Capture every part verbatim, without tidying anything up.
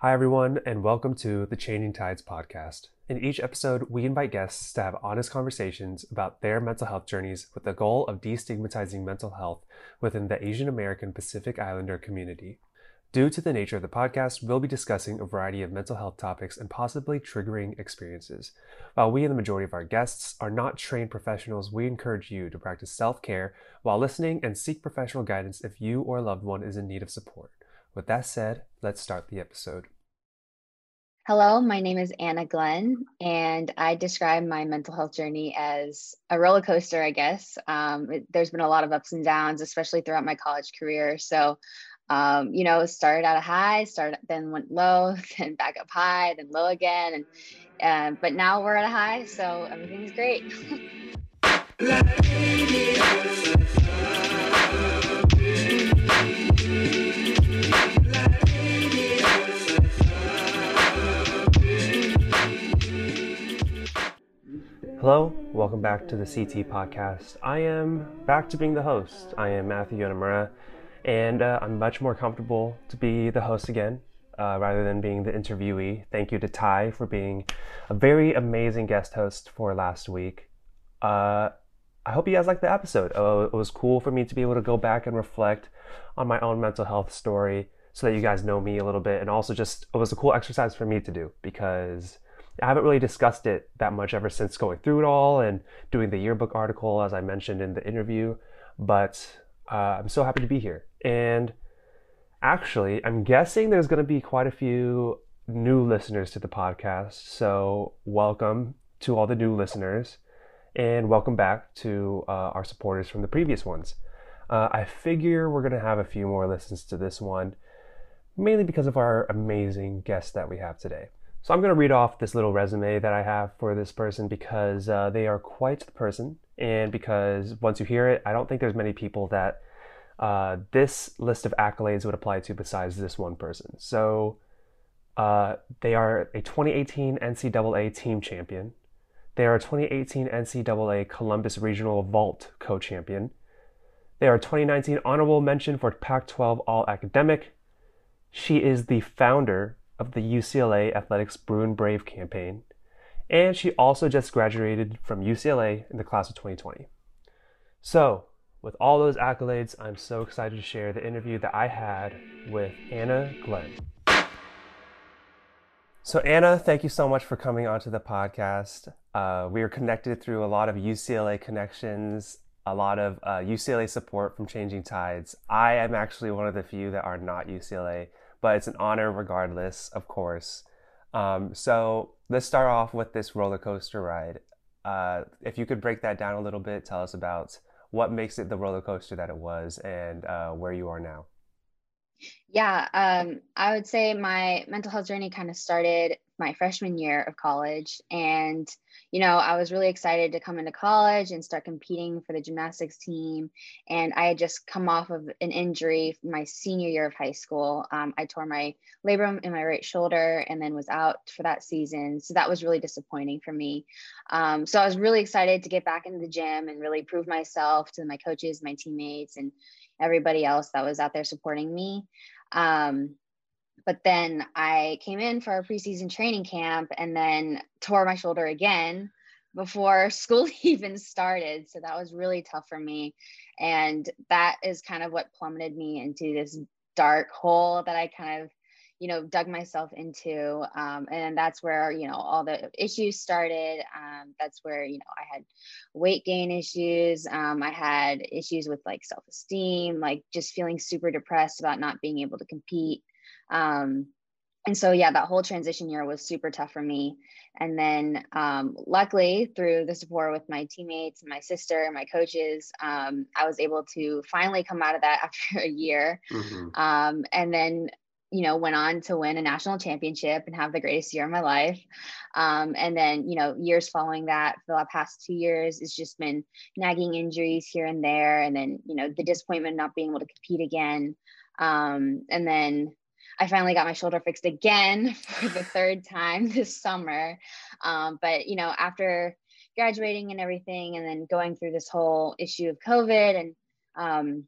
Hi everyone, and welcome to the Changing Tides podcast. In each episode, we invite guests to have honest conversations about their mental health journeys with the goal of destigmatizing mental health within the Asian American Pacific Islander community. Due to the nature of the podcast, we'll be discussing a variety of mental health topics and possibly triggering experiences. While we and the majority of our guests are not trained professionals, we encourage you to practice self-care while listening and seek professional guidance if you or a loved one is in need of support. With that said, let's start the episode. Hello, my name is Anna Glenn, and I describe my mental health journey as a roller coaster, I guess. Um, it, there's been a lot of ups and downs, especially throughout my college career. So, um, you know, started out a high, started, then went low, then back up high, then low again. And uh, but now we're at a high, so everything's great. Hello, welcome back to the C T podcast. I am back to being the host. I am Matthew Yonemura, and uh, I'm much more comfortable to be the host again uh, rather than being the interviewee. Thank you to Ty for being a very amazing guest host for last week. Uh, I hope you guys liked the episode. Oh, it was cool for me to be able to go back and reflect on my own mental health story so that you guys know me a little bit, and also just it was a cool exercise for me to do because I haven't really discussed it that much ever since going through it all and doing the yearbook article, as I mentioned in the interview, but uh, I'm so happy to be here. And actually, I'm guessing there's going to be quite a few new listeners to the podcast, so welcome to all the new listeners, and welcome back to uh, our supporters from the previous ones. Uh, I figure we're going to have a few more listens to this one, mainly because of our amazing guests that we have today. So I'm going to read off this little resume that I have for this person because uh, they are quite the person, and because once you hear it, I don't think there's many people that uh, this list of accolades would apply to besides this one person. So uh, they are a twenty eighteen N C double A team champion. They are a twenty eighteen N C double A Columbus Regional Vault co-champion. They are a twenty nineteen honorable mention for Pac twelve All-Academic. She is the founder of the U C L A Athletics Bruin Brave campaign, and she also just graduated from U C L A in the class of twenty twenty. So, with all those accolades, I'm so excited to share the interview that I had with Anna Glenn. So Anna, thank you so much for coming onto the podcast. Uh, we are connected through a lot of U C L A connections, a lot of uh, U C L A support from Changing Tides. I am actually one of the few that are not U C L A, but it's an honor regardless, of course. Um, so let's start off with this roller coaster ride. Uh, if you could break that down a little bit, tell us about what makes it the roller coaster that it was and uh, where you are now. Yeah, um, I would say my mental health journey kind of started my freshman year of college. And, you know, I was really excited to come into college and start competing for the gymnastics team. And I had just come off of an injury my senior year of high school. Um, I tore my labrum in my right shoulder and then was out for that season. So that was really disappointing for me. Um, so I was really excited to get back into the gym and really prove myself to my coaches, my teammates, and everybody else that was out there supporting me. Um, But then I came in for a preseason training camp and then tore my shoulder again before school even started. So that was really tough for me. And that is kind of what plummeted me into this dark hole that I kind of, you know, dug myself into. Um, and that's where, you know, all the issues started. Um, that's where, you know, I had weight gain issues. Um, I had issues with like self-esteem, like just feeling super depressed about not being able to compete. Um, and so, yeah, that whole transition year was super tough for me. And then, um, luckily through the support with my teammates, my sister, and my coaches, um, I was able to finally come out of that after a year. Mm-hmm. Um, and then, you know, went on to win a national championship and have the greatest year of my life. Um, and then, you know, years following that for the past two years, it's just been nagging injuries here and there. And then, you know, the disappointment of not being able to compete again. Um, and then I finally got my shoulder fixed again for the third time this summer. Um, but, you know, after graduating and everything, and then going through this whole issue of COVID and um,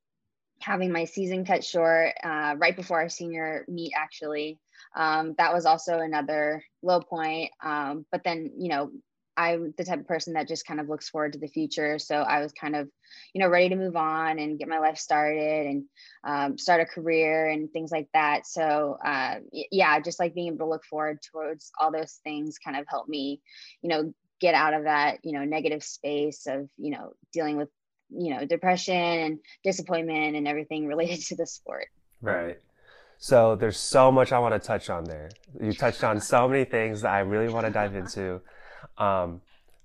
having my season cut short uh, right before our senior meet, actually, Um, that was also another low point. Um, but then, you know, I'm the type of person that just kind of looks forward to the future. So I was kind of, you know, ready to move on and get my life started and um, start a career and things like that. So uh, yeah, just like being able to look forward towards all those things kind of helped me, you know, get out of that, you know, negative space of, you know, dealing with, you know, depression and disappointment and everything related to the sport. Right. So there's so much I want to touch on there. You touched on so many things that I really want to dive into. Um,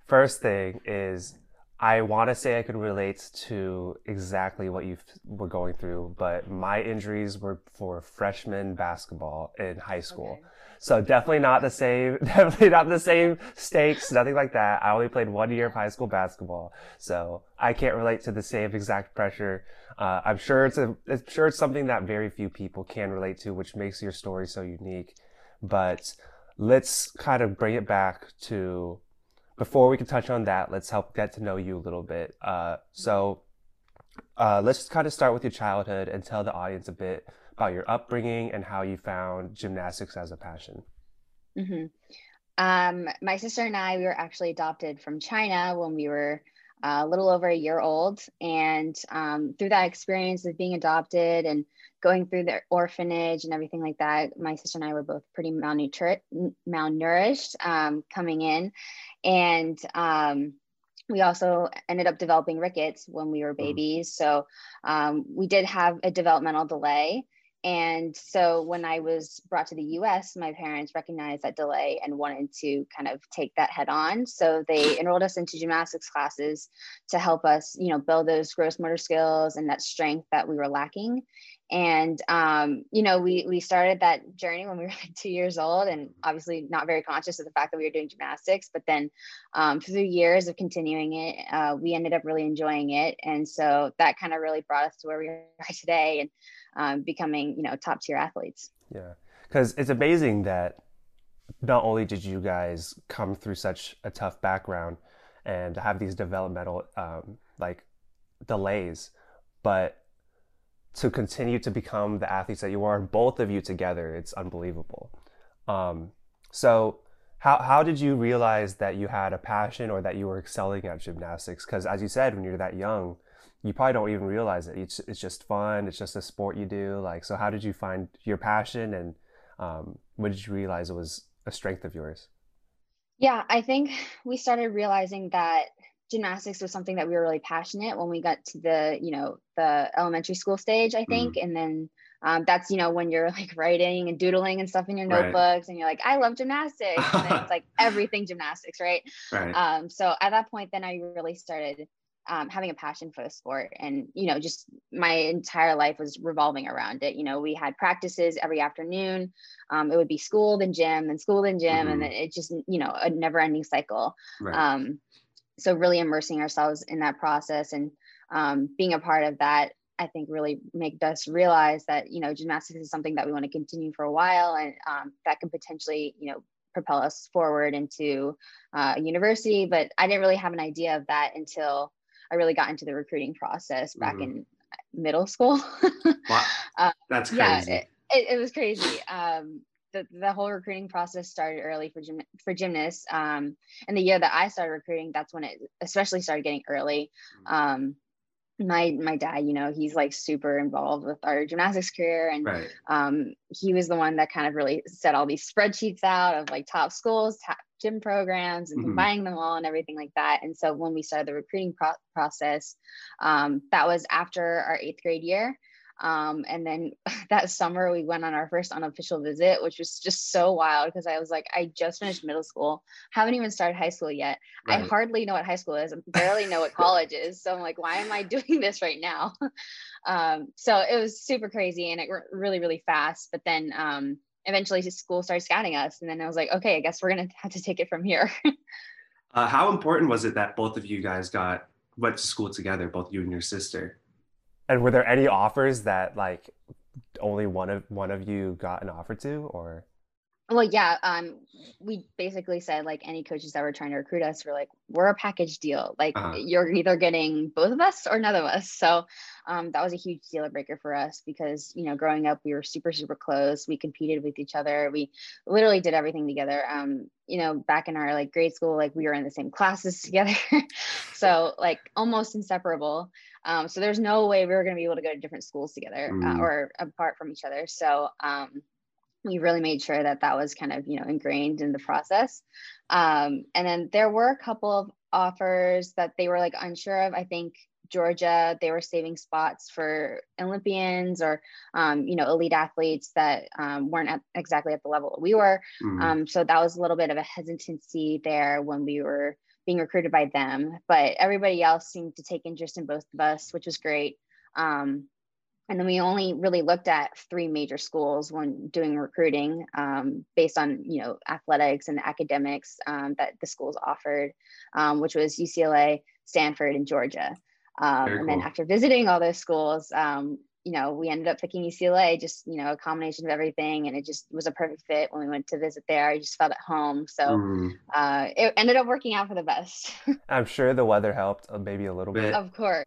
first thing is, I want to say I can relate to exactly what you were going through, but my injuries were for freshman basketball in high school. Okay. So definitely not the same, definitely not the same stakes, nothing like that. I only played one year of high school basketball, so I can't relate to the same exact pressure. Uh, I'm sure it's a, I'm sure it's something that very few people can relate to, which makes your story so unique. But let's kind of bring it back to, before we can touch on that, let's help get to know you a little bit. Uh, so uh, let's just kind of start with your childhood and tell the audience a bit about your upbringing and how you found gymnastics as a passion. Mm-hmm. Um, my sister and I, we were actually adopted from China when we were a little over a year old. And um, through that experience of being adopted and going through the orphanage and everything like that, my sister and I were both pretty malnutri- malnourished um, coming in. And um, we also ended up developing rickets when we were babies. So um, we did have a developmental delay. And so when I was brought to the U S, my parents recognized that delay and wanted to kind of take that head on. So they enrolled us into gymnastics classes to help us, you know, build those gross motor skills and that strength that we were lacking. And, um, you know, we, we started that journey when we were like two years old and obviously not very conscious of the fact that we were doing gymnastics, but then um, through years of continuing it, uh, we ended up really enjoying it. And so that kind of really brought us to where we are today and um, becoming, you know, top tier athletes. Yeah. Cause it's amazing that not only did you guys come through such a tough background and have these developmental um, like delays, but to continue to become the athletes that you are, both of you together, it's unbelievable. Um, so how how did you realize that you had a passion or that you were excelling at gymnastics? Because as you said, when you're that young, you probably don't even realize it. It's, it's just fun. It's just a sport you do. Like, so how did you find your passion and um, when did you realize it was a strength of yours? Yeah, I think we started realizing that gymnastics was something that we were really passionate when we got to the, you know, the elementary school stage, I think. Mm. And then um, that's, you know, when you're like writing and doodling and stuff in your notebooks, right, and you're like, I love gymnastics. And then it's like everything gymnastics, right? Right. Um, so at that point, then I really started um, having a passion for the sport, and, you know, just my entire life was revolving around it. You know, we had practices every afternoon. Um, it would be school, then gym, then school, then gym. Mm. And then it just, you know, a never ending cycle. Right. Um, So really immersing ourselves in that process and um, being a part of that, I think really made us realize that, you know, gymnastics is something that we want to continue for a while, and um, that can potentially, you know, propel us forward into uh, university. But I didn't really have an idea of that until I really got into the recruiting process back mm-hmm. in middle school. Wow. uh, That's crazy. Yeah, it, it, it was crazy. Um, The, the whole recruiting process started early for gym, for gymnasts. Um, and the year that I started recruiting, that's when it especially started getting early. Um, my my dad, you know, he's like super involved with our gymnastics career, and right. um, he was the one that kind of really set all these spreadsheets out of like top schools, top gym programs, and mm-hmm. combining them all and everything like that. And so when we started the recruiting pro- process, um, that was after our eighth grade year. Um, and then that summer we went on our first unofficial visit, which was just so wild. Cause I was like, I just finished middle school. Haven't even started high school yet. Right. I hardly know what high school is. I barely know what college is. So I'm like, why am I doing this right now? um, so it was super crazy and it went really, really fast. But then, um, eventually school started scouting us, and then I was like, okay, I guess we're going to have to take it from here. uh, how important was it that both of you guys got, went to school together, both you and your sister? And were there any offers that like only one of one of you got an offer to, or? Well, yeah, um, we basically said, like, any coaches that were trying to recruit us were like, we're a package deal. Like, uh-huh. you're either getting both of us or none of us. So um, that was a huge deal breaker for us because, you know, growing up, we were super, super close. We competed with each other. We literally did everything together. Um, you know, back in our, like, grade school, like, we were in the same classes together. So, like, almost inseparable. Um, so there's no way we were going to be able to go to different schools together mm. uh, or apart from each other. So, um we really made sure that that was kind of, you know, ingrained in the process. Um, and then there were a couple of offers that they were like unsure of. I think Georgia, they were saving spots for Olympians or, um, you know, elite athletes that um, weren't at exactly at the level we were. Mm-hmm. Um, so that was a little bit of a hesitancy there when we were being recruited by them, but everybody else seemed to take interest in both of us, which was great. Um, And then we only really looked at three major schools when doing recruiting um, based on, you know, athletics and academics um, that the schools offered, um, which was U C L A, Stanford, and Georgia. Um, and cool. Then after visiting all those schools, um, you know, we ended up picking U C L A, just, you know, a combination of everything. And it just was a perfect fit when we went to visit there. I just felt at home. So mm. uh, it ended up working out for the best. I'm sure the weather helped maybe a little bit. Of course.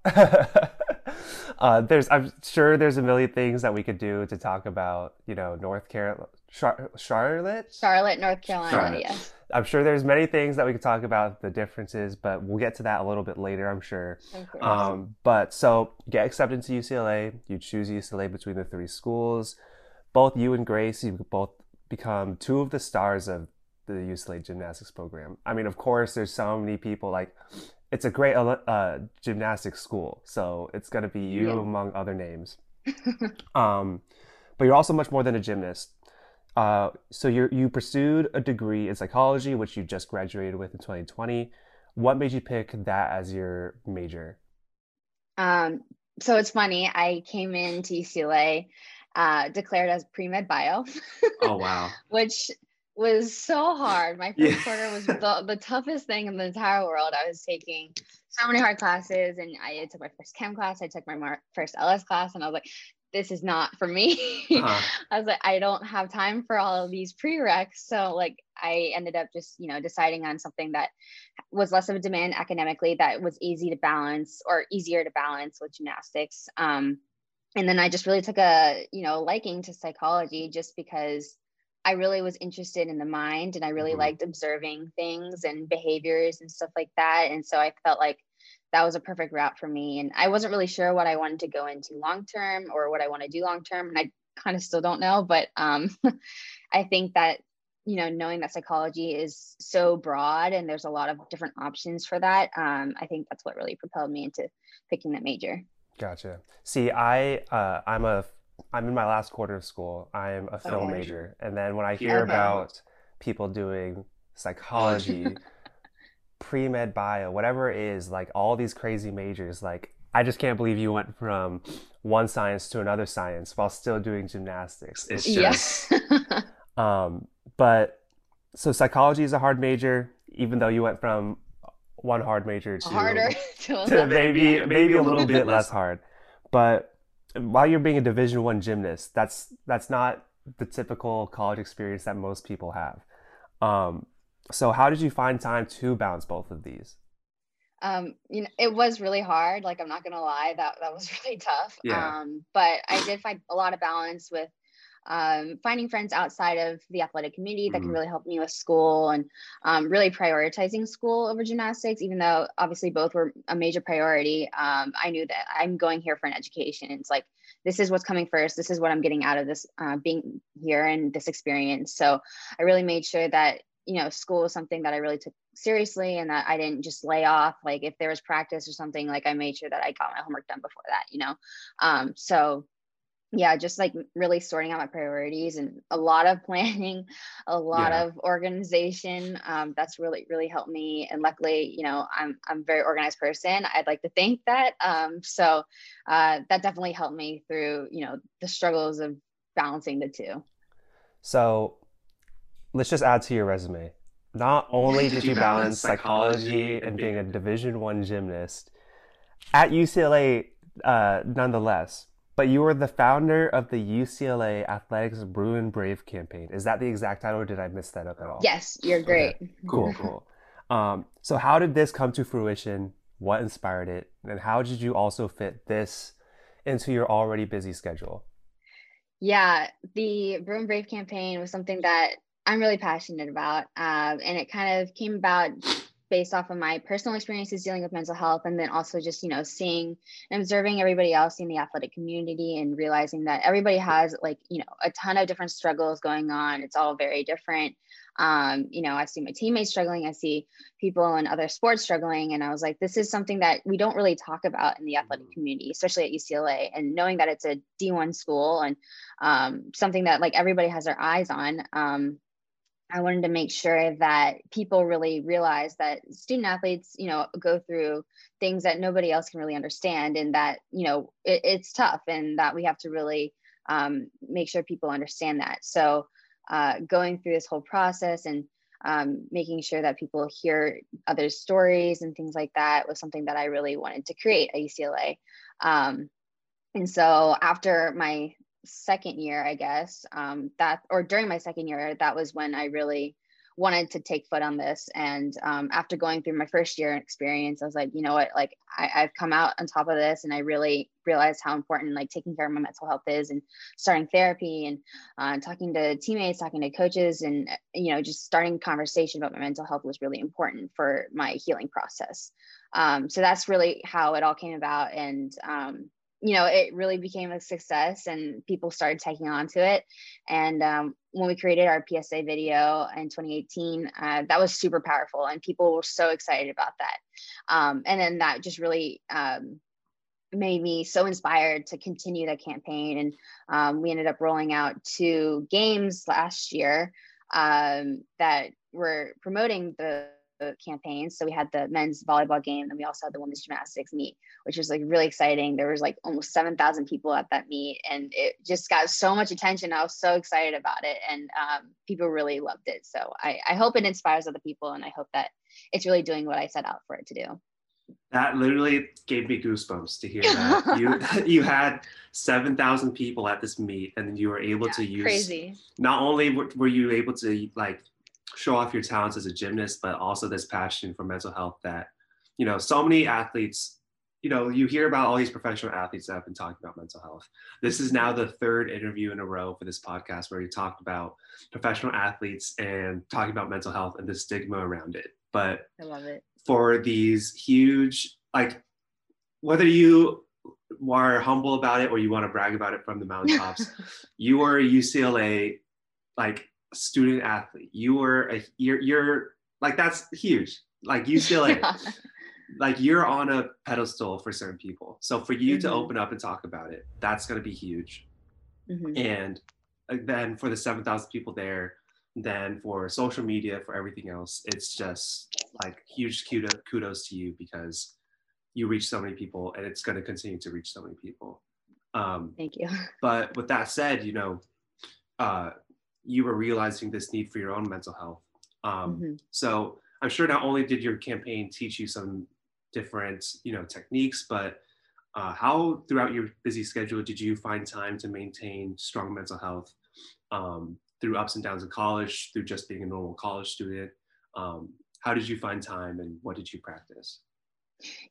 Uh, there's, I'm sure there's a million things that we could do to talk about, you know, North Carolina, Char- Charlotte, Charlotte, North Carolina. Charlotte. Yes. I'm sure there's many things that we could talk about the differences, but we'll get to that a little bit later, I'm sure. Um, but so you get accepted to U C L A, you choose U C L A between the three schools, both you and Grace, you both become two of the stars of the U C L A gymnastics program. I mean, of course there's so many people like, it's a great uh, gymnastics school, so it's going to be you yeah. among other names. um, but you're also much more than a gymnast. Uh, so you you pursued a degree in psychology, which you just graduated with in twenty twenty. What made you pick that as your major? Um, so it's funny. I came into U C L A uh, declared as pre-med bio. Oh, wow. Which... was so hard. My first yeah. quarter was the, the toughest thing in the entire world. I was taking so many hard classes, and I took my first chem class. I took my mar- first L S class, and I was like, this is not for me. Uh-huh. I was like, I don't have time for all of these prereqs. So like, I ended up just, you know, deciding on something that was less of a demand academically, that was easy to balance or easier to balance with gymnastics. Um, and then I just really took a, you know, liking to psychology just because I really was interested in the mind, and I really mm-hmm. liked observing things and behaviors and stuff like that. And so I felt like that was a perfect route for me. And I wasn't really sure what I wanted to go into long-term or what I want to do long-term. And I kind of still don't know, but um, I think that, you know, knowing that psychology is so broad and there's a lot of different options for that. Um, I think that's what really propelled me into picking that major. Gotcha. See, I, uh, I'm a I'm in my last quarter of school. I'm a film okay. major. And then when I hear yeah. about people doing psychology, pre-med bio, whatever it is, like all these crazy majors, like I just can't believe you went from one science to another science while still doing gymnastics. It's just, yeah. um, but so psychology is a hard major, even though you went from one hard major to, Harder to, to maybe, maybe a little bit less hard, but while you're being a Division I gymnast, that's that's not the typical college experience that most people have. Um, so how did you find time to balance both of these? Um, you know, it was really hard. Like, I'm not going to lie, that that was really tough. Yeah. Um, but I did find a lot of balance with um, finding friends outside of the athletic community that mm-hmm. can really help me with school, and um, really prioritizing school over gymnastics, even though obviously both were a major priority. Um, I knew that I'm going here for an education. It's like, this is what's coming first. This is what I'm getting out of this, uh, being here and this experience. So I really made sure that, you know, school was something that I really took seriously, and that I didn't just lay off. Like, if there was practice or something, like I made sure that I got my homework done before that, you know? Um, so yeah, just like really sorting out my priorities, and a lot of planning, a lot yeah. of organization. Um, that's really, really helped me. And luckily, you know, I'm, I'm a very organized person. I'd like to think that. Um, so uh, that definitely helped me through, you know, the struggles of balancing the two. So let's just add to your resume. Not only did you balance psychology and being a Division I gymnast at U C L A, uh, nonetheless, But you were the founder of the U C L A Athletics Bruin Brave campaign. Is that the exact title, or did I mess that up at all? Yes, you're great. Okay. Cool, cool. Um, so how did this come to fruition? What inspired it? And how did you also fit this into your already busy schedule? Yeah, the Bruin Brave campaign was something that I'm really passionate about. Um, and it kind of came about based off of my personal experiences dealing with mental health, and then also just, you know, seeing and observing everybody else in the athletic community and realizing that everybody has, like, you know, a ton of different struggles going on. It's all very different. Um, you know, I see my teammates struggling, I see people in other sports struggling. And I was like, this is something that we don't really talk about in the athletic community, especially at U C L A, and knowing that it's a D one school and um, something that, like, everybody has their eyes on. Um, I wanted to make sure that people really realize that student athletes, you know, go through things that nobody else can really understand, and that, you know, it, it's tough, and that we have to really um, make sure people understand that. So uh, going through this whole process and um, making sure that people hear other stories and things like that was something that I really wanted to create at U C L A. Um, and so after my second year, I guess, um, that, or during my second year, that was when I really wanted to take foot on this. And um, after going through my first year experience, I was like, you know what, like I, I've come out on top of this, and I really realized how important, like, taking care of my mental health is, and starting therapy, and uh, talking to teammates, talking to coaches, and, you know, just starting conversation about my mental health was really important for my healing process. Um, so that's really how it all came about. And um, you know, it really became a success, and people started taking on to it. And um, when we created our P S A video in twenty eighteen, uh, that was super powerful, and people were so excited about that. Um, and then that just really um, made me so inspired to continue that campaign. And um, we ended up rolling out two games last year um, that were promoting the campaigns. So we had the men's volleyball game, and we also had the women's gymnastics meet, which was, like, really exciting. There was, like, almost seven thousand people at that meet, and it just got so much attention. I was so excited about it, and um, people really loved it. So I, I hope it inspires other people, and I hope that it's really doing what I set out for it to do. That literally gave me goosebumps to hear that. you you had seven thousand people at this meet, and you were able yeah, to use crazy. Not only were, were you able to, like, show off your talents as a gymnast, but also this passion for mental health that, you know, so many athletes, you know, you hear about all these professional athletes that have been talking about mental health. This is now the third interview in a row for this podcast where you talked about professional athletes and talking about mental health and the stigma around it. But I love it. For these huge, like, whether you are humble about it or you want to brag about it from the mountaintops, you are a U C L A, like, student athlete. You were a you're you're like, that's huge. Like, U C L A, yeah. Like, you're on a pedestal for certain people. So for you mm-hmm. to open up and talk about it, that's going to be huge. Mm-hmm. And then for the seven thousand people there, then for social media, for everything else, it's just, like, huge kudos to you, because you reach so many people, and it's going to continue to reach so many people. Um, Thank you. But with that said, you know, uh, you were realizing this need for your own mental health. Um, mm-hmm. So I'm sure not only did your campaign teach you some different, you know, techniques, but uh, how throughout your busy schedule did you find time to maintain strong mental health um, through ups and downs of college, through just being a normal college student? Um, how did you find time, and what did you practice?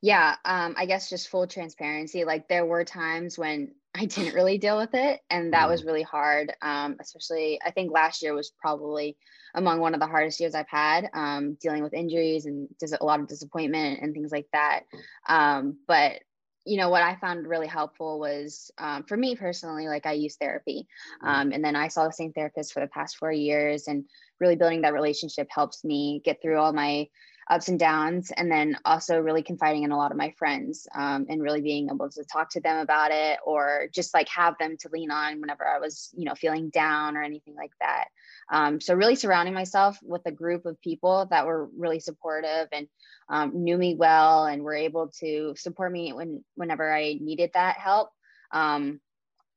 Yeah, um, I guess just full transparency. Like, there were times when I didn't really deal with it, and that was really hard. Um, especially, I think last year was probably among one of the hardest years I've had, um, dealing with injuries and just a lot of disappointment and things like that. Um, but you know, what I found really helpful was, um, for me personally, like, I use therapy. Um, and then I saw the same therapist for the past four years, and really building that relationship helps me get through all my ups and downs. And then also really confiding in a lot of my friends, um, and really being able to talk to them about it, or just, like, have them to lean on whenever I was, you know, feeling down or anything like that. Um, so really surrounding myself with a group of people that were really supportive and um, knew me well, and were able to support me when, whenever I needed that help, um,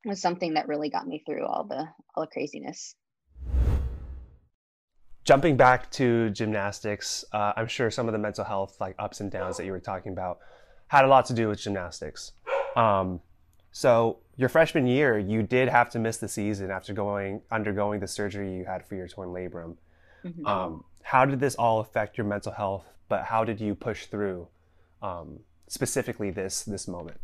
was something that really got me through all the, all the craziness. Jumping back to gymnastics, uh, I'm sure some of the mental health, like, ups and downs that you were talking about had a lot to do with gymnastics. Um, so Your freshman year, you did have to miss the season after going undergoing the surgery you had for your torn labrum. Mm-hmm. Um, how did this all affect your mental health, but how did you push through um, specifically this this moment?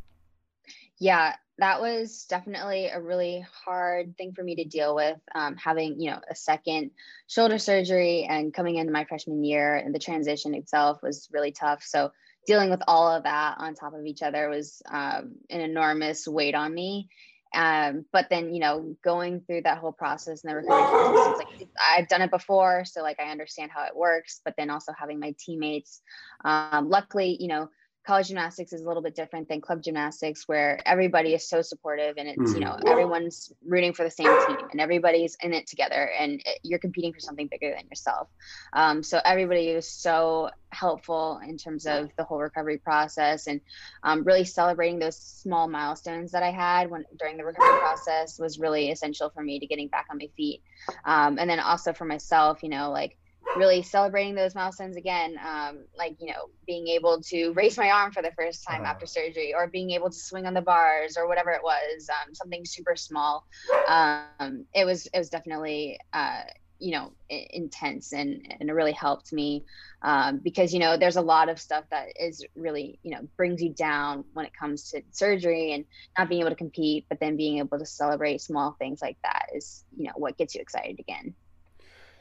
Yeah, that was definitely a really hard thing for me to deal with, um, having, you know, a second shoulder surgery and coming into my freshman year, and the transition itself was really tough. So dealing with all of that on top of each other was um, an enormous weight on me. Um, but then, you know, going through that whole process and the recovery process, like, I've done it before, so like I understand how it works, but then also having my teammates, um, luckily, you know, college gymnastics is a little bit different than club gymnastics, where everybody is so supportive and it's, you know, everyone's rooting for the same team and everybody's in it together, and it, you're competing for something bigger than yourself. Um, so everybody was so helpful in terms of the whole recovery process, and um, really celebrating those small milestones that I had when during the recovery process was really essential for me to getting back on my feet. Um, and then also for myself, you know, like, really celebrating those milestones again, um, like, you know, being able to raise my arm for the first time uh, after surgery, or being able to swing on the bars, or whatever it was, um, something super small. Um, it was it was definitely, uh, you know, intense, and, and it really helped me, um, because, you know, there's a lot of stuff that is really, you know, brings you down when it comes to surgery and not being able to compete, but then being able to celebrate small things like that is, you know, what gets you excited again.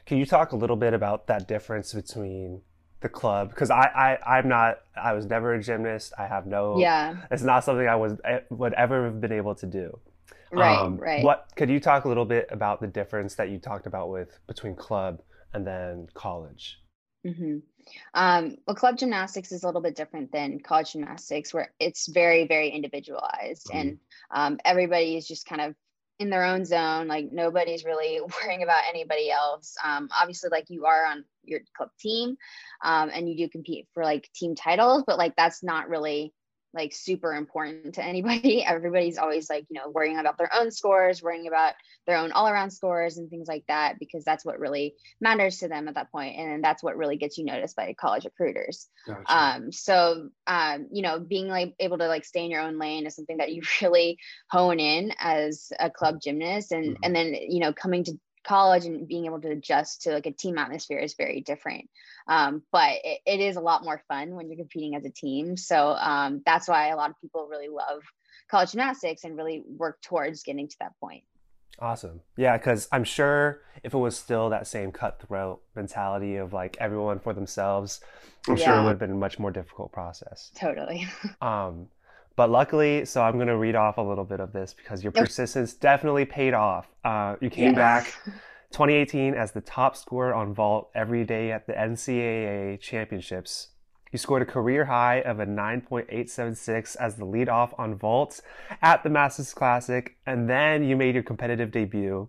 Can you talk a little bit about that difference between the club? Because I, I, I'm not, I was never a gymnast. I have no, yeah. It's not something I was I would ever have been able to do. Right, um, right. What, could you talk a little bit about the difference that you talked about with between club and then college? Mm-hmm. Um, well, club gymnastics is a little bit different than college gymnastics, where it's very, very individualized, mm-hmm. and um, everybody is just kind of in their own zone. Like, nobody's really worrying about anybody else. Um, obviously, like, you are on your club team, um, and you do compete for like team titles, but like, that's not really like super important to anybody. Everybody's always like, you know, worrying about their own scores, worrying about their own all-around scores and things like that, because that's what really matters to them at that point. And that's what really gets you noticed by college recruiters. Gotcha. Um, so, um, you know, being like able to like stay in your own lane is something that you really hone in as a club gymnast. And, mm-hmm. and then, you know, coming to college and being able to adjust to like a team atmosphere is very different, um, but it, it is a lot more fun when you're competing as a team. So um, that's why a lot of people really love college gymnastics and really work towards getting to that point. Awesome. Yeah, because I'm sure if it was still that same cutthroat mentality of like everyone for themselves, I'm yeah. sure it would have been a much more difficult process. Totally. um, But luckily, so I'm going to read off a little bit of this because your persistence definitely paid off. Uh, you came yeah. back twenty eighteen as the top scorer on vault every day at the N C A A championships. You scored a career high of a nine point eight seven six as the leadoff on vaults at the Masters Classic, and then you made your competitive debut.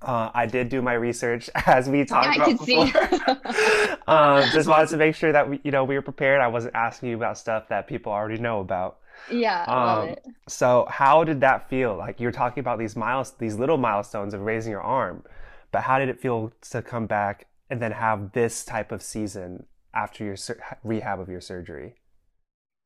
Uh, I did do my research as we talked yeah, about before. um, just wanted to make sure that we, you know, we were prepared. I wasn't asking you about stuff that people already know about. Yeah, I um, love it. So how did that feel? Like, you're talking about these miles, these little milestones of raising your arm, but how did it feel to come back and then have this type of season after your sur- rehab of your surgery?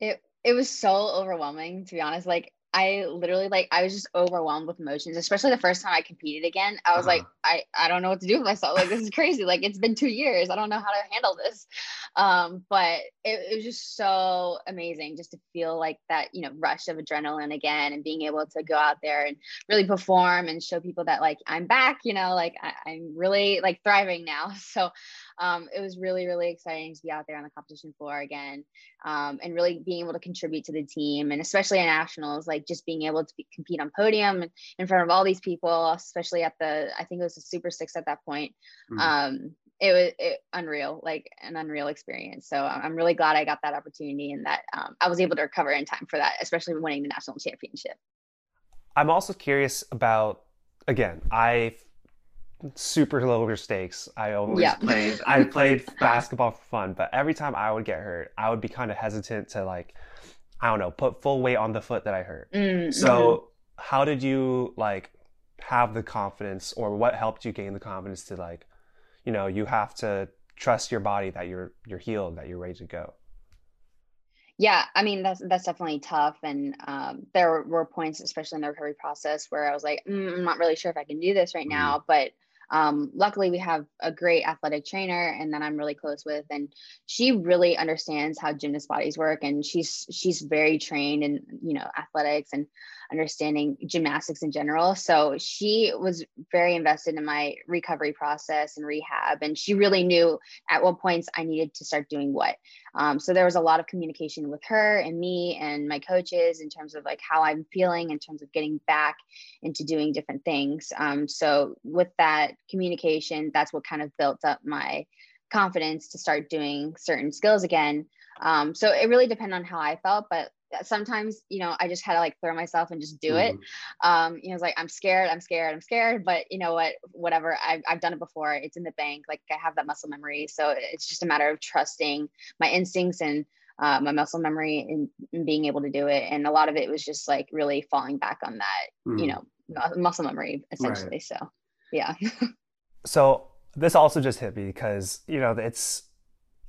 It it was so overwhelming, to be honest. Like, I literally, like, I was just overwhelmed with emotions, especially the first time I competed again. I was uh-huh. like, I, I don't know what to do with myself. Like, this is crazy. Like, it's been two years. I don't know how to handle this. Um, but it, it was just so amazing just to feel like that, you know, rush of adrenaline again, and being able to go out there and really perform and show people that, like, I'm back, you know, like I, I'm really like thriving now. So um, it was really, really exciting to be out there on the competition floor again, um, and really being able to contribute to the team, and especially in nationals, like, just being able to be, compete on podium in front of all these people, especially at the, I think it was a Super Six at that point. Mm. Um, it was it, unreal, like an unreal experience. So I'm really glad I got that opportunity, and that um, I was able to recover in time for that, especially winning the national championship. I'm also curious about, again, I super lower stakes. I always yeah. played, I played basketball for fun, but every time I would get hurt, I would be kind of hesitant to, like, I don't know, put full weight on the foot that I hurt. Mm-hmm. So how did you, like, have the confidence, or what helped you gain the confidence to, like, you know, you have to trust your body that you're, you're healed, that you're ready to go? Yeah, I mean, that's that's definitely tough. And um, there were points, especially in the recovery process, where I was like, mm, I'm not really sure if I can do this right mm-hmm. now. But um, luckily, we have a great athletic trainer, and that I'm really close with. And she really understands how gymnast bodies work. And she's she's very trained in, you know, athletics and understanding gymnastics in general. So she was very invested in my recovery process and rehab. And she really knew at what points I needed to start doing what. Um, so there was a lot of communication with her and me and my coaches in terms of like how I'm feeling in terms of getting back into doing different things. Um, so with that communication, that's what kind of built up my confidence to start doing certain skills again. Um, so it really depended on how I felt, but sometimes, you know, I just had to like throw myself and just do mm-hmm. it. Um, you know, it's like, I'm scared, I'm scared, I'm scared, but you know what, whatever, I've, I've done it before. It's in the bank. Like I have that muscle memory. So it's just a matter of trusting my instincts and uh, my muscle memory and, and being able to do it. And a lot of it was just like really falling back on that, mm-hmm. you know, muscle memory essentially. Right. So, yeah. So this also just hit me because, you know, it's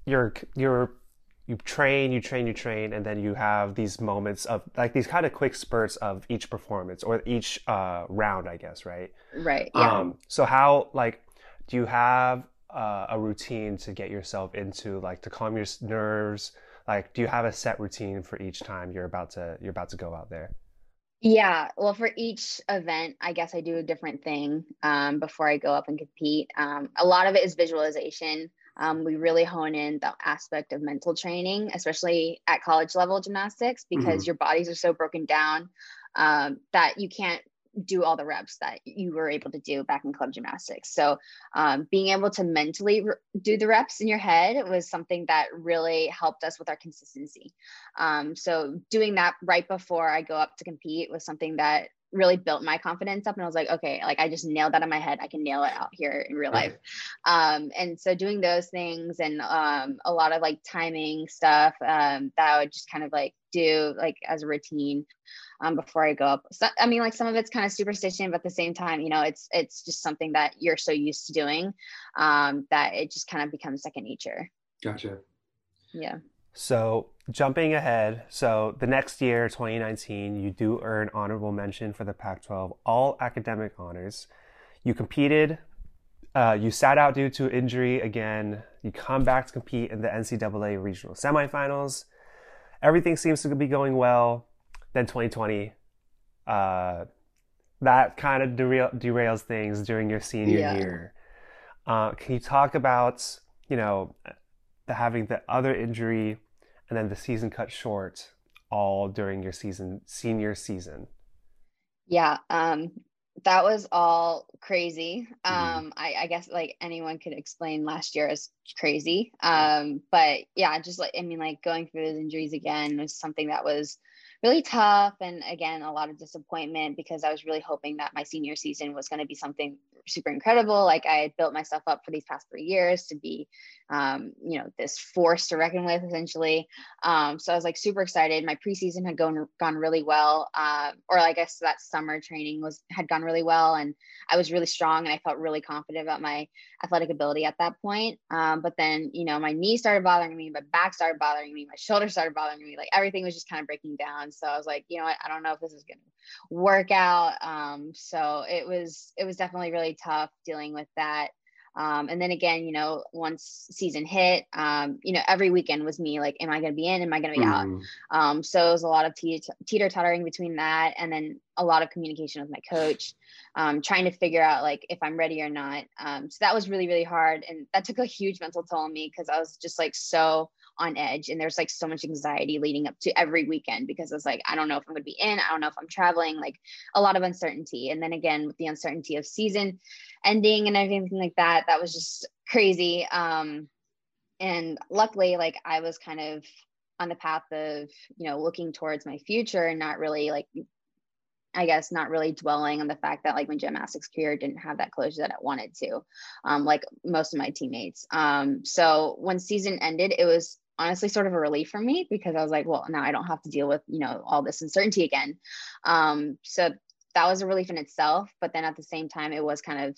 you're, you're, You train, you train, you train, and then you have these moments of like these kind of quick spurts of each performance or each uh, round, I guess, right? Right. Yeah. Um, so how like do you have uh, a routine to get yourself into like to calm your nerves? Like, do you have a set routine for each time you're about to you're about to go out there? Yeah, well, for each event, I guess I do a different thing um, before I go up and compete. Um, a lot of it is visualization. Um, we really hone in the aspect of mental training, especially at college level gymnastics, because mm-hmm. your bodies are so broken down um, that you can't do all the reps that you were able to do back in club gymnastics. So um, being able to mentally re- do the reps in your head was something that really helped us with our consistency. Um, so doing that right before I go up to compete was something that really built my confidence up. And I was like, okay, like I just nailed that in my head. I can nail it out here in real life. Um, and so doing those things and um, a lot of like timing stuff um, that I would just kind of like do like as a routine um, before I go up. So, I mean, like some of it's kind of superstition, but at the same time, you know, it's, it's just something that you're so used to doing um, that it just kind of becomes second nature. Gotcha. Yeah. So jumping ahead, so the next year, twenty nineteen, you do earn honorable mention for the Pac twelve all academic honors. You competed, uh, you sat out due to injury again, you come back to compete in the N C double A regional semifinals. Everything seems to be going well. Then twenty twenty, uh, that kind of derail- derails things during your senior yeah. year. Uh, can you talk about, you know, the, having the other injury and then the season cut short all during your season, senior season? Yeah, um, that was all crazy. Um, mm. I, I guess like anyone could explain last year as crazy. Um, but yeah, just like, I mean, like going through those injuries again was something that was really tough. And again, a lot of disappointment because I was really hoping that my senior season was going to be something super incredible. Like I had built myself up for these past three years to be, um, you know, this force to reckon with essentially. Um, so I was like super excited. My preseason had gone, gone really well. Uh, or I guess that summer training was, had gone really well. And I was really strong and I felt really confident about my athletic ability at that point. Um, but then, you know, my knee started bothering me, my back started bothering me, my shoulder started bothering me. Like everything was just kind of breaking down. So I was like, you know what, I don't know if this is going to work out. Um, so it was, it was definitely really tough dealing with that. Um, and then again, you know, once season hit, um, you know, every weekend was me like, am I going to be in, am I going to be mm. out? Um, so it was a lot of te- teeter tottering between that. And then a lot of communication with my coach, um, trying to figure out like if I'm ready or not. Um, so that was really, really hard. And that took a huge mental toll on me because I was just like, so on edge. And there's like so much anxiety leading up to every weekend because it's like, I don't know if I'm going to be in, I don't know if I'm traveling, like a lot of uncertainty. And then again, with the uncertainty of season ending and everything like that, that was just crazy. Um, and luckily, like I was kind of on the path of, you know, looking towards my future and not really like, I guess, not really dwelling on the fact that like my gymnastics career didn't have that closure that I wanted to, um, like most of my teammates. Um, so when season ended, it was honestly sort of a relief for me because I was like, well, now I don't have to deal with, you know, all this uncertainty again. Um, so that was a relief in itself, but then at the same time, it was kind of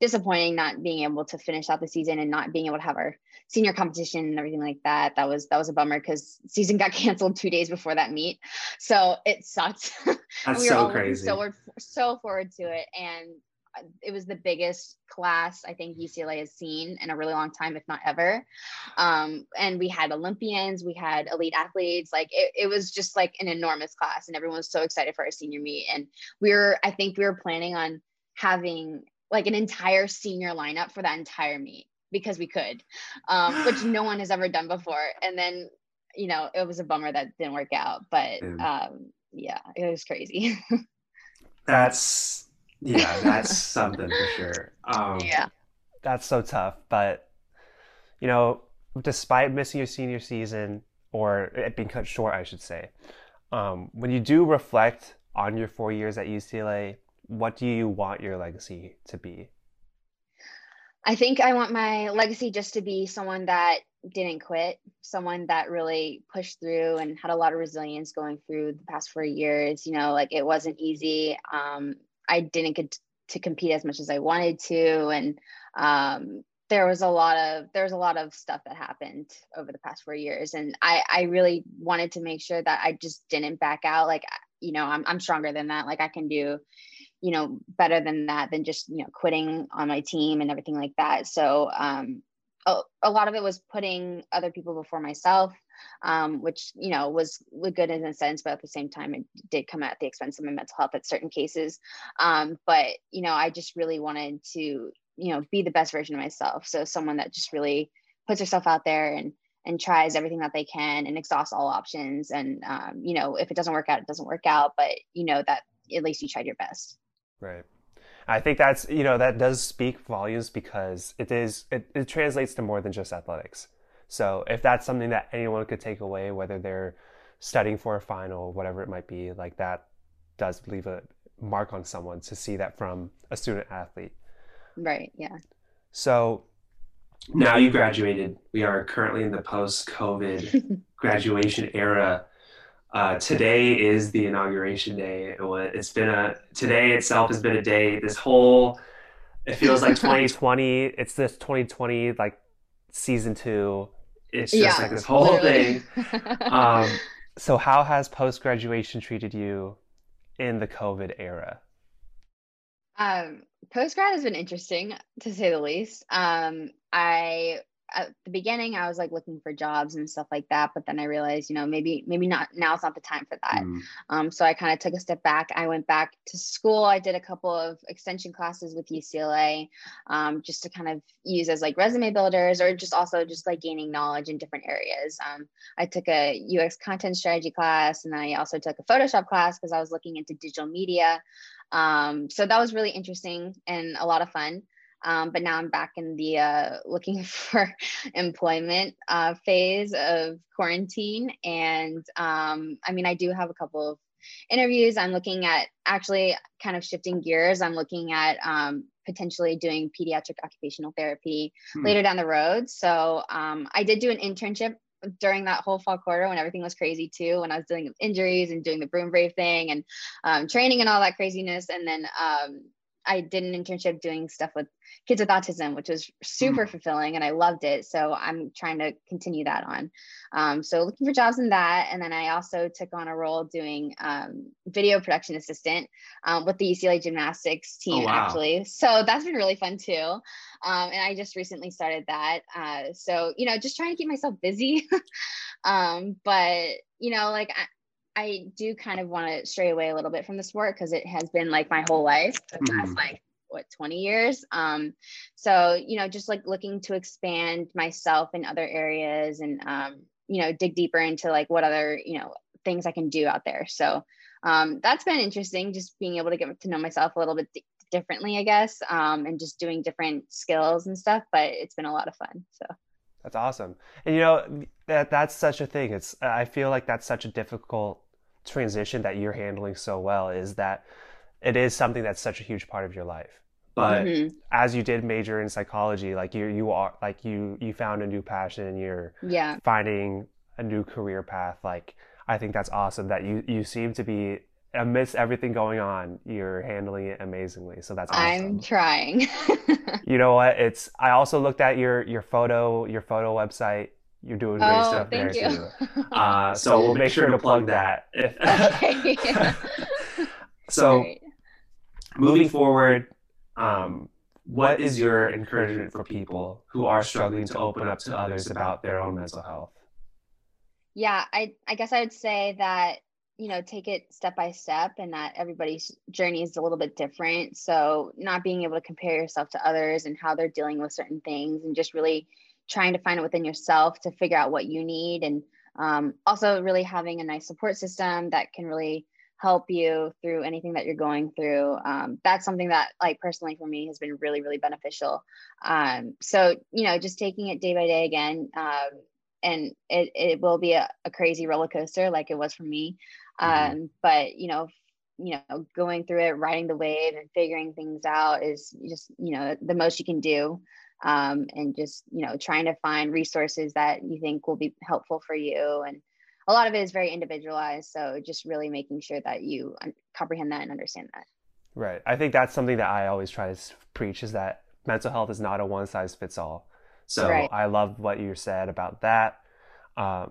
disappointing not being able to finish out the season and not being able to have our senior competition and everything like that. That was, that was a bummer because season got canceled two days before that meet. So it sucked. That's we were so all crazy. So we're so forward to it. And it was the biggest class I think U C L A has seen in a really long time, if not ever. Um, and we had Olympians, we had elite athletes, like it, it was just like an enormous class and everyone was so excited for our senior meet. And we were, I think we were planning on having like an entire senior lineup for that entire meet because we could, um, which no one has ever done before. And then, you know, it was a bummer that didn't work out, but um, yeah, it was crazy. That's, yeah, that's something for sure. Um, yeah, that's so tough. But you know, despite missing your senior season or it being cut short, I should say, um, when you do reflect on your four years at U C L A, what do you want your legacy to be? I think I want my legacy just to be someone that didn't quit, someone that really pushed through and had a lot of resilience going through the past four years. You know, like it wasn't easy. Um, I didn't get to compete as much as I wanted to. And um, there was a lot of, there was a lot of stuff that happened over the past four years. And I, I really wanted to make sure that I just didn't back out. Like, you know, I'm, I'm stronger than that. Like I can do, you know, better than that, than just, you know, quitting on my team and everything like that. So um, a, a lot of it was putting other people before myself, um, which, you know, was, was good in a sense, but at the same time, it did come at the expense of my mental health at certain cases. Um, but, you know, I just really wanted to, you know, be the best version of myself. So someone that just really puts herself out there and, and tries everything that they can and exhausts all options. And, um, you know, if it doesn't work out, it doesn't work out, but you know, that at least you tried your best. Right. I think that's, you know, that does speak volumes because it is, it, it translates to more than just athletics. So if that's something that anyone could take away, whether they're studying for a final, whatever it might be, like that does leave a mark on someone to see that from a student athlete. Right. Yeah. So now you graduated. We are currently in the post-COVID graduation era. Uh, today is the inauguration day. It was, it's been a, today itself has been a day. This whole, it feels like twenty twenty, it's this twenty twenty, like season two. It's just yeah, like this whole literally. thing. Um, so how has post-graduation treated you in the COVID era? Um, post-grad has been interesting to say the least. Um, I, at the beginning, I was like looking for jobs and stuff like that. But then I realized, you know, maybe, maybe not, now's not the time for that. Mm. Um, so I kind of took a step back. I went back to school. I did a couple of extension classes with U C L A, um, just to kind of use as like resume builders or just also just like gaining knowledge in different areas. Um, I took a U X content strategy class and I also took a Photoshop class because I was looking into digital media. Um, so that was really interesting and a lot of fun. Um, but now I'm back in the uh, looking for employment uh, phase of quarantine. And um, I mean, I do have a couple of interviews. I'm looking at actually kind of shifting gears. I'm looking at um, potentially doing pediatric occupational therapy hmm. later down the road. So um, I did do an internship during that whole fall quarter when everything was crazy too, when I was dealing with injuries and doing the Bruin Brave thing and um, training and all that craziness. And then um, I did an internship doing stuff with kids with autism, which was super mm. fulfilling and I loved it. So I'm trying to continue that on. Um, so looking for jobs in that. And then I also took on a role doing um, video production assistant um, with the U C L A gymnastics team, oh, wow. actually. So that's been really fun too. Um, and I just recently started that. Uh, so, you know, just trying to keep myself busy. um, but, you know, like I, I do kind of want to stray away a little bit from the sport because it has been like my whole life, the past mm. like what twenty years. Um, so you know, just like looking to expand myself in other areas and um, you know, dig deeper into like what other you know things I can do out there. So um, that's been interesting, just being able to get to know myself a little bit d- differently, I guess, um, and just doing different skills and stuff. But it's been a lot of fun. So. That's awesome. And you know, that that's such a thing. It's I feel like that's such a difficult transition that you're handling so well, is that it is something that's such a huge part of your life. But mm-hmm. as you did major in psychology, like you you are like you you found a new passion and you're yeah. finding a new career path. Like I think that's awesome that you you seem to be amidst everything going on, you're handling it amazingly. So that's awesome. I'm trying. You know what? It's I also looked at your your photo, your photo website. You're doing great oh, stuff thank there you. Too. Uh, so, so we'll make sure to plug that. Okay. Yeah. So right. Moving forward, um, what is your encouragement for people who are struggling to open up to others about their own mental health? Yeah, I, I guess I would say that, you know, take it step by step, and that everybody's journey is a little bit different. So not being able to compare yourself to others and how they're dealing with certain things, and just really trying to find it within yourself to figure out what you need. And um, also really having a nice support system that can really help you through anything that you're going through. Um, that's something that, like, personally for me has been really, really beneficial. Um, so, you know, just taking it day by day again, um, and it, it will be a, a crazy roller coaster like it was for me. Mm-hmm. Um, but, you know, you know, going through it, riding the wave and figuring things out is just, you know, the most you can do. Um, and just, you know, trying to find resources that you think will be helpful for you. And a lot of it is very individualized. So just really making sure that you comprehend that and understand that. Right. I think that's something that I always try to preach, is that mental health is not a one size fits all. So right. I love what you said about that. Uh,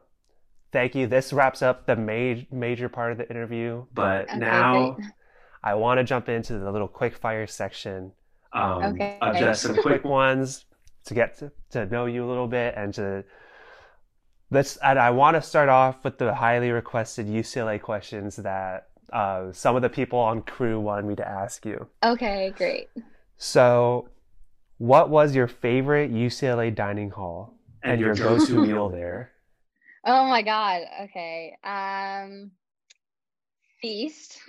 thank you. This wraps up the ma- major part of the interview, but okay, now great. I want to jump into the little quick fire section. Um, okay. Of just some quick ones to get to, to know you a little bit, and to let's. And I want to start off with the highly requested U C L A questions that uh, some of the people on crew wanted me to ask you. Okay, great. So, what was your favorite U C L A dining hall and, and your, your go-to meal there? Oh my God. Okay. Um, Feast.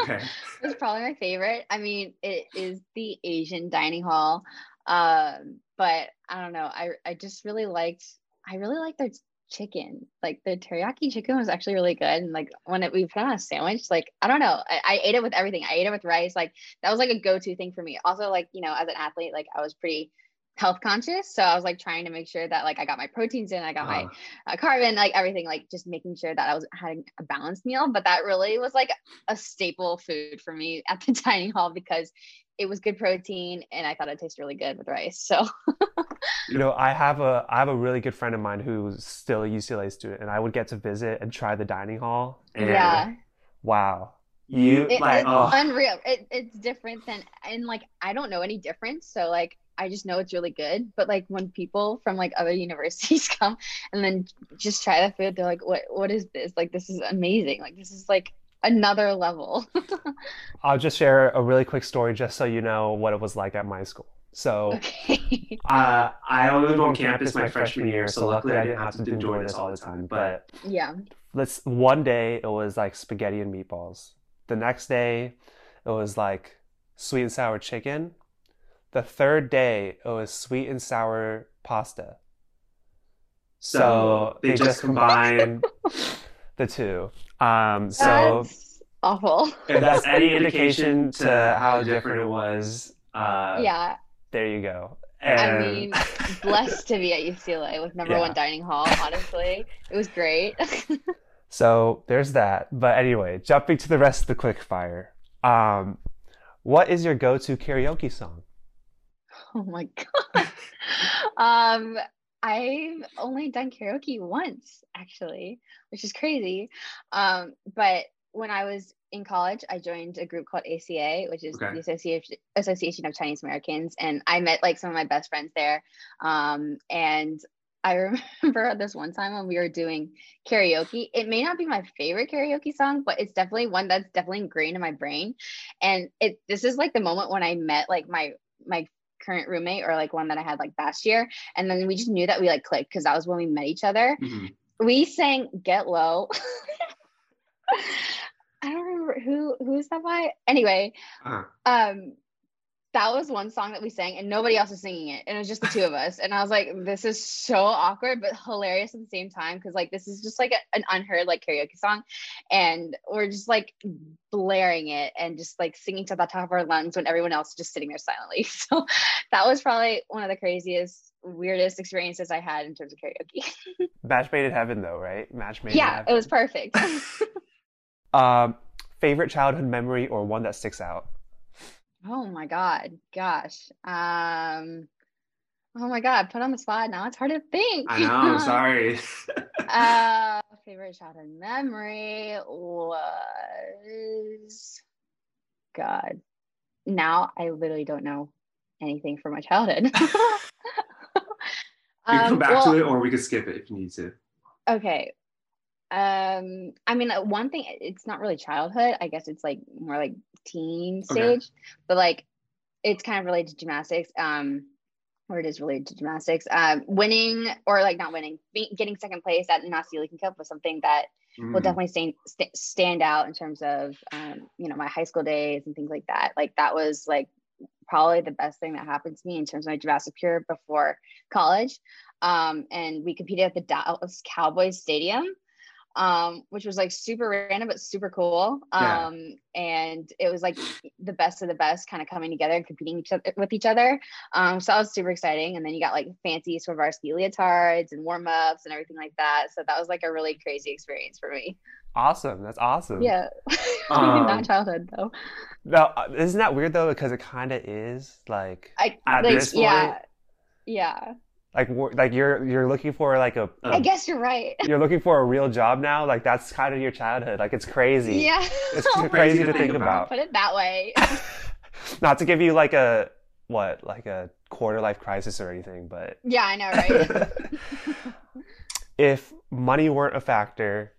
Okay. It's probably my favorite. I mean, it is the Asian dining hall. Um, but I don't know. I, I just really liked, I really liked their chicken. Like, their teriyaki chicken was actually really good. And like when it, we put on a sandwich, like, I don't know. I, I ate it with everything. I ate it with rice. Like, that was like a go-to thing for me. Also, like, you know, as an athlete, like, I was pretty health conscious. So I was like trying to make sure that like I got my proteins in, I got uh-huh. my uh, carb in, like everything, like just making sure that I was having a balanced meal. But that really was like a staple food for me at the dining hall, because it was good protein and I thought it tasted really good with rice. So, you know, I have a, I have a really good friend of mine who's still a U C L A student, and I would get to visit and try the dining hall. And yeah. Wow. You it, like, it's oh. unreal. It, it's different than, and like, I don't know any difference. So like, I just know it's really good. But like when people from like other universities come and then just try the food, they're like, what, what is this? Like, this is amazing. Like, this is like another level. I'll just share a really quick story just so you know what it was like at my school. So okay. uh, I only lived on campus my freshman year. So luckily I didn't have to enjoy this all the time, but yeah, let's one day it was like spaghetti and meatballs. The next day it was like sweet and sour chicken. The third day, it was sweet and sour pasta. So they, they just combined the two. Um, so that's awful. If that's any indication to how different it was, uh, yeah. There you go. And... I mean, blessed to be at U C L A with number yeah. one dining hall, honestly. It was great. So there's that. But anyway, jumping to the rest of the quick fire. Um, what is your go-to karaoke song? Oh my God. um, I've only done karaoke once, actually, which is crazy. Um, but when I was in college, I joined a group called A C A, which is okay. the Association Association of Chinese Americans. And I met like some of my best friends there. Um, and I remember this one time when we were doing karaoke, it may not be my favorite karaoke song, but it's definitely one that's definitely ingrained in my brain. And it, this is like the moment when I met like my, my current roommate, or like one that I had like last year, and then we just knew that we like clicked, because that was when we met each other. Mm-hmm. We sang Get Low. I don't remember who who is that by anyway. uh. um That was one song that we sang, and nobody else was singing it. And it was just the two of us. And I was like, this is so awkward, but hilarious at the same time. Cause like, this is just like a, an unheard like karaoke song. And we're just like blaring it and just like singing to the top of our lungs when everyone else is just sitting there silently. So that was probably one of the craziest, weirdest experiences I had in terms of karaoke. Match made in heaven though, right? Match made in heaven. Yeah, it was perfect. um, favorite childhood memory or one that sticks out? Oh my God, gosh. Um, oh my God, put on the spot now. It's hard to think. I know, I'm sorry. uh, favorite childhood memory was, God, now I literally don't know anything from my childhood. We can come back um, well, to it, or we could skip it if you need to. Okay. Um, I mean, one thing, it's not really childhood. I guess it's like more like teen stage, okay. But like it's kind of related to gymnastics, um, or it is related to gymnastics. Um, winning or like not winning, be- getting second place at the Nastia Liukin Cup was something that mm. will definitely stand, st- stand out in terms of, um, you know, my high school days and things like that. Like that was like probably the best thing that happened to me in terms of my gymnastics career before college. Um, and we competed at the Dallas Cowboys Stadium, um, which was like super random, but super cool. Um, yeah. And it was like the best of the best kind of coming together and competing each other, with each other. Um, so that was super exciting. And then you got like fancy sort of varsity leotards and warm ups and everything like that. So that was like a really crazy experience for me. Awesome. That's awesome. Yeah. Um, not childhood though. No, isn't that weird though? Because it kind of is like I, at like, this point. Yeah. Yeah. Like, like you're you're looking for like a, a. I guess you're right. You're looking for a real job now. Like that's kind of your childhood. Like it's crazy. Yeah. It's crazy to think about. Put it that way. Not to give you like a what like a quarter life crisis or anything, but. Yeah, I know, right? If money weren't a factor,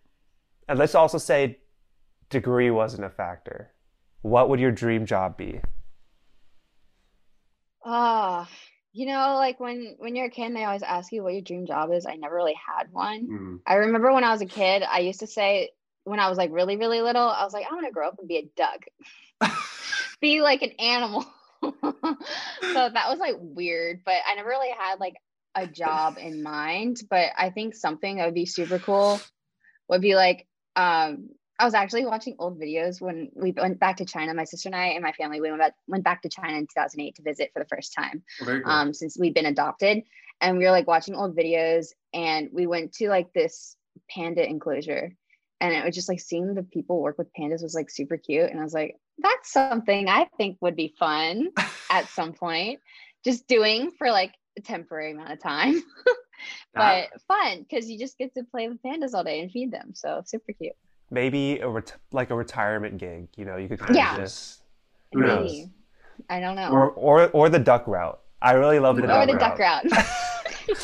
and let's also say degree wasn't a factor, what would your dream job be? Ah. Oh. You know, like when, when you're a kid, and they always ask you what your dream job is. I never really had one. Mm-hmm. I remember when I was a kid, I used to say when I was like really, really little, I was like, I'm going to grow up and be a duck, be like an animal. So that was like weird, but I never really had like a job in mind, but I think something that would be super cool would be like, um, I was actually watching old videos when we went back to China. My sister and I and my family, we went back, went back to China in two thousand eight to visit for the first time cool. um, since we've been adopted. And we were like watching old videos and we went to like this panda enclosure. And it was just like seeing the people work with pandas was like super cute. And I was like, that's something I think would be fun at some point, just doing for like a temporary amount of time. But that... fun, because you just get to play with pandas all day and feed them. So super cute. Maybe a ret- like a retirement gig, you know, you could kind yeah. of just, who maybe. knows? I don't know. Or, or or the duck route. I really love the, the duck route. Or the duck route.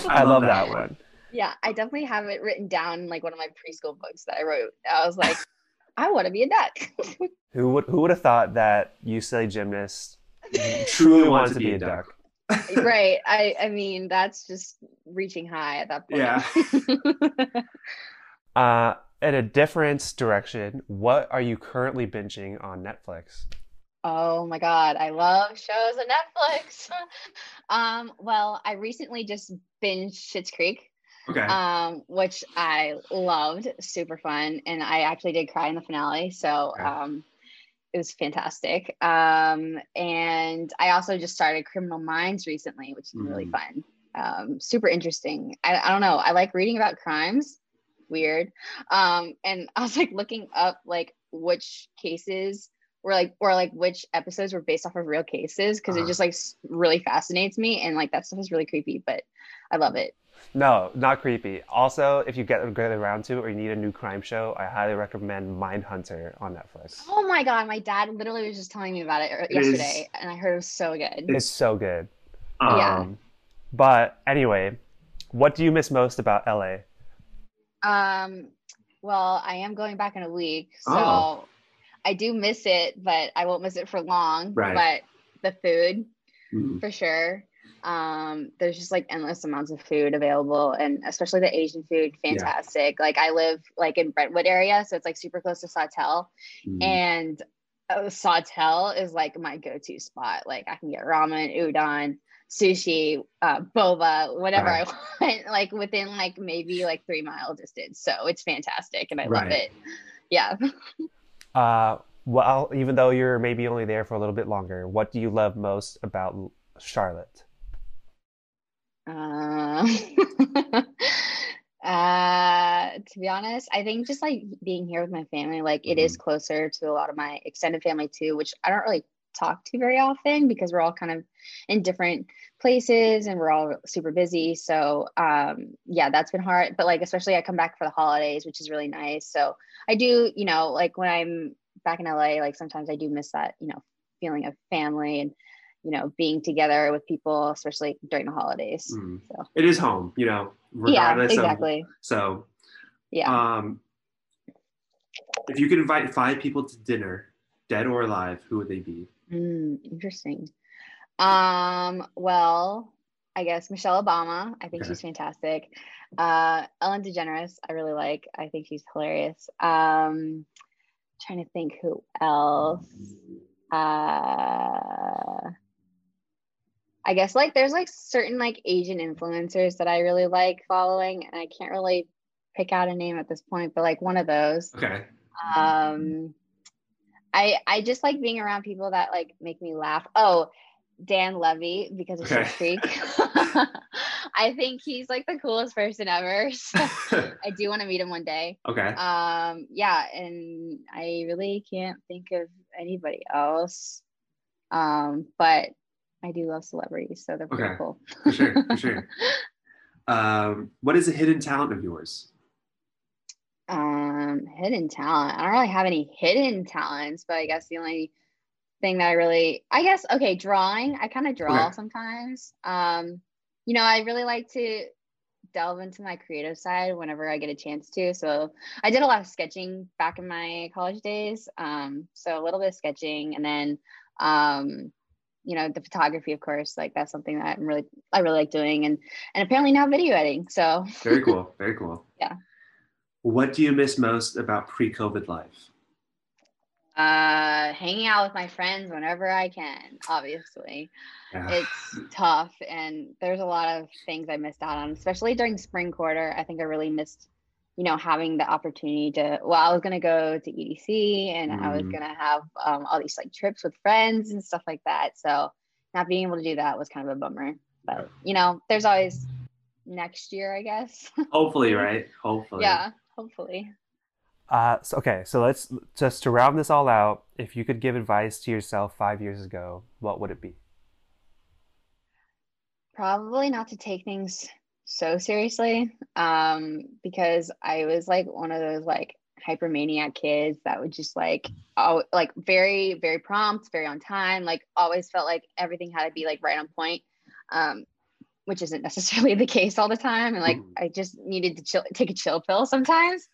I love that one. Yeah, I definitely have it written down in like one of my preschool books that I wrote. I was like, I want to be a duck. Who would who would have thought that U C L A gymnast truly wanted to be a duck? Right. I, I mean, that's just reaching high at that point. Yeah. uh. In a different direction, what are you currently binging on Netflix? Oh my God, I love shows on Netflix. um, well, I recently just binged Schitt's Creek, okay. um, which I loved, super fun, and I actually did cry in the finale, so okay. um, it was fantastic. Um, and I also just started Criminal Minds recently, which is mm. really fun, um, super interesting. I, I don't know, I like reading about crimes. Weird. Um, and I was like looking up like which cases were like, or like which episodes were based off of real cases, because uh-huh. it just like really fascinates me. And like that stuff is really creepy, but I love it. No, not creepy. Also, if you get, get around to it or you need a new crime show, I highly recommend Mindhunter on Netflix. Oh my God. My dad literally was just telling me about it, it yesterday is, and I heard it was so good. It's so good. Um, yeah. But anyway, what do you miss most about L A? Um, well, I am going back in a week, so oh. I do miss it, but I won't miss it for long, right. But the food mm. for sure. Um, there's just like endless amounts of food available, and especially the Asian food. Fantastic. Yeah. Like I live like in Brentwood area, so it's like super close to Sawtelle mm. and uh, Sawtelle is like my go-to spot. Like I can get ramen, udon, sushi, uh, boba, whatever right. I want, like within like maybe like three mile distance. So it's fantastic and I right. love it. Yeah. uh, well, even though you're maybe only there for a little bit longer, what do you love most about Charlotte? Uh, uh, to be honest. I think just like being here with my family, like mm-hmm. it is closer to a lot of my extended family too, which I don't really talk to very often because we're all kind of in different places and we're all super busy. So um, yeah, that's been hard. But like, especially I come back for the holidays, which is really nice. So I do, you know, like when I'm back in L A, like sometimes I do miss that, you know, feeling of family and, you know, being together with people, especially during the holidays. Mm. So. It is home, you know, regardless yeah, exactly. of, so yeah. Um, if you could invite five people to dinner, dead or alive, who would they be? Mm, interesting. Um, well, I guess Michelle Obama. I think okay. she's fantastic. Uh, Ellen DeGeneres, I really like. I think she's hilarious. Um, trying to think who else. Uh, I guess like there's like certain like Asian influencers that I really like following, and I can't really pick out a name at this point, but like one of those. Okay. Um, I I just like being around people that like make me laugh. Oh, Dan Levy, because of Schitt's Creek. I think he's like the coolest person ever. So I do want to meet him one day. Okay. Um. Yeah, and I really can't think of anybody else. Um. But I do love celebrities, so they're pretty okay. cool. For sure. For sure. Um. What is a hidden talent of yours? Um, hidden talent. I don't really have any hidden talents, but I guess the only thing that I really, I guess, okay, drawing. I kind of draw okay. sometimes. Um, you know, I really like to delve into my creative side whenever I get a chance to. So I did a lot of sketching back in my college days. Um, so a little bit of sketching, and then, um, you know, the photography, of course, like that's something that I'm really, I really like doing, and, and apparently now video editing. So very cool. Very cool. Yeah. What do you miss most about pre-COVID life? Uh, hanging out with my friends whenever I can, obviously. Yeah. It's tough, and there's a lot of things I missed out on, especially during spring quarter. I think I really missed, you know, having the opportunity to, well, I was going to go to E D C, and mm. I was going to have um, all these like trips with friends and stuff like that. So not being able to do that was kind of a bummer, but you know, there's always next year, I guess. Hopefully, right? Hopefully. Yeah. Hopefully. Uh, so, okay, so let's just to round this all out. If you could give advice to yourself five years ago, what would it be? Probably not to take things so seriously, um, because I was like one of those like hypermaniac kids that would just like, oh, like very, very prompt, very on time. Like always felt like everything had to be like right on point. Um, which isn't necessarily the case all the time. And like, I just needed to chill, take a chill pill sometimes.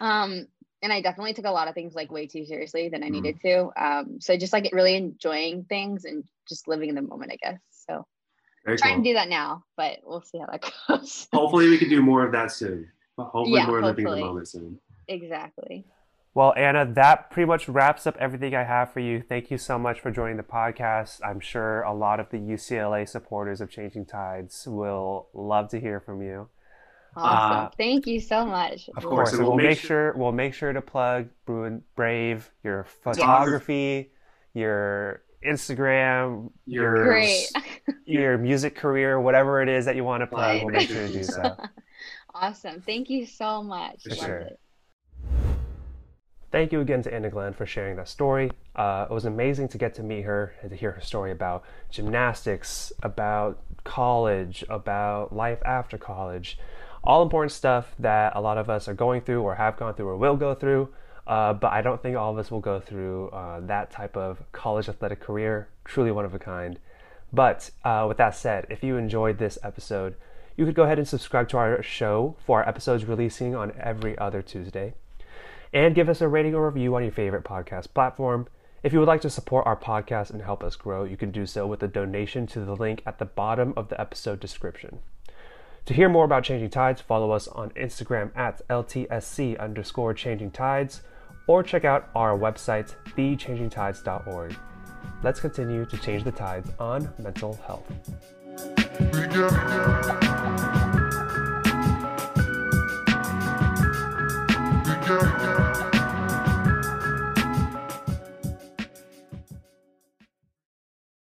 Um, and I definitely took a lot of things like way too seriously than I mm. needed to. Um, so just like really enjoying things and just living in the moment, I guess. So Very trying cool. to do that now, but we'll see how that goes. Hopefully we can do more of that soon. Hopefully yeah, more hopefully. living in the moment soon. Exactly. Well, Anna, that pretty much wraps up everything I have for you. Thank you so much for joining the podcast. I'm sure a lot of the U C L A supporters of Changing Tides will love to hear from you. Awesome. Uh, Thank you so much. Of course. And we'll, we'll make sure, sure we'll make sure to plug Bruin Brave, your photography, yes. your Instagram, your Great. your music career, whatever it is that you want to plug, right. we'll make sure to do so. Awesome. Thank you so much. For sure. It. Thank you again to Anna Glenn for sharing that story. Uh, it was amazing to get to meet her and to hear her story about gymnastics, about college, about life after college. All important stuff that a lot of us are going through or have gone through or will go through, uh, but I don't think all of us will go through uh, that type of college athletic career. Truly one of a kind. But uh, with that said, if you enjoyed this episode, you could go ahead and subscribe to our show for our episodes releasing on every other Tuesday. And give us a rating or review on your favorite podcast platform. If you would like to support our podcast and help us grow, you can do so with a donation to the link at the bottom of the episode description. To hear more about Changing Tides, follow us on Instagram at L T S C underscore Changing Tides, or check out our website, the changing tides dot org. Let's continue to change the tides on mental health.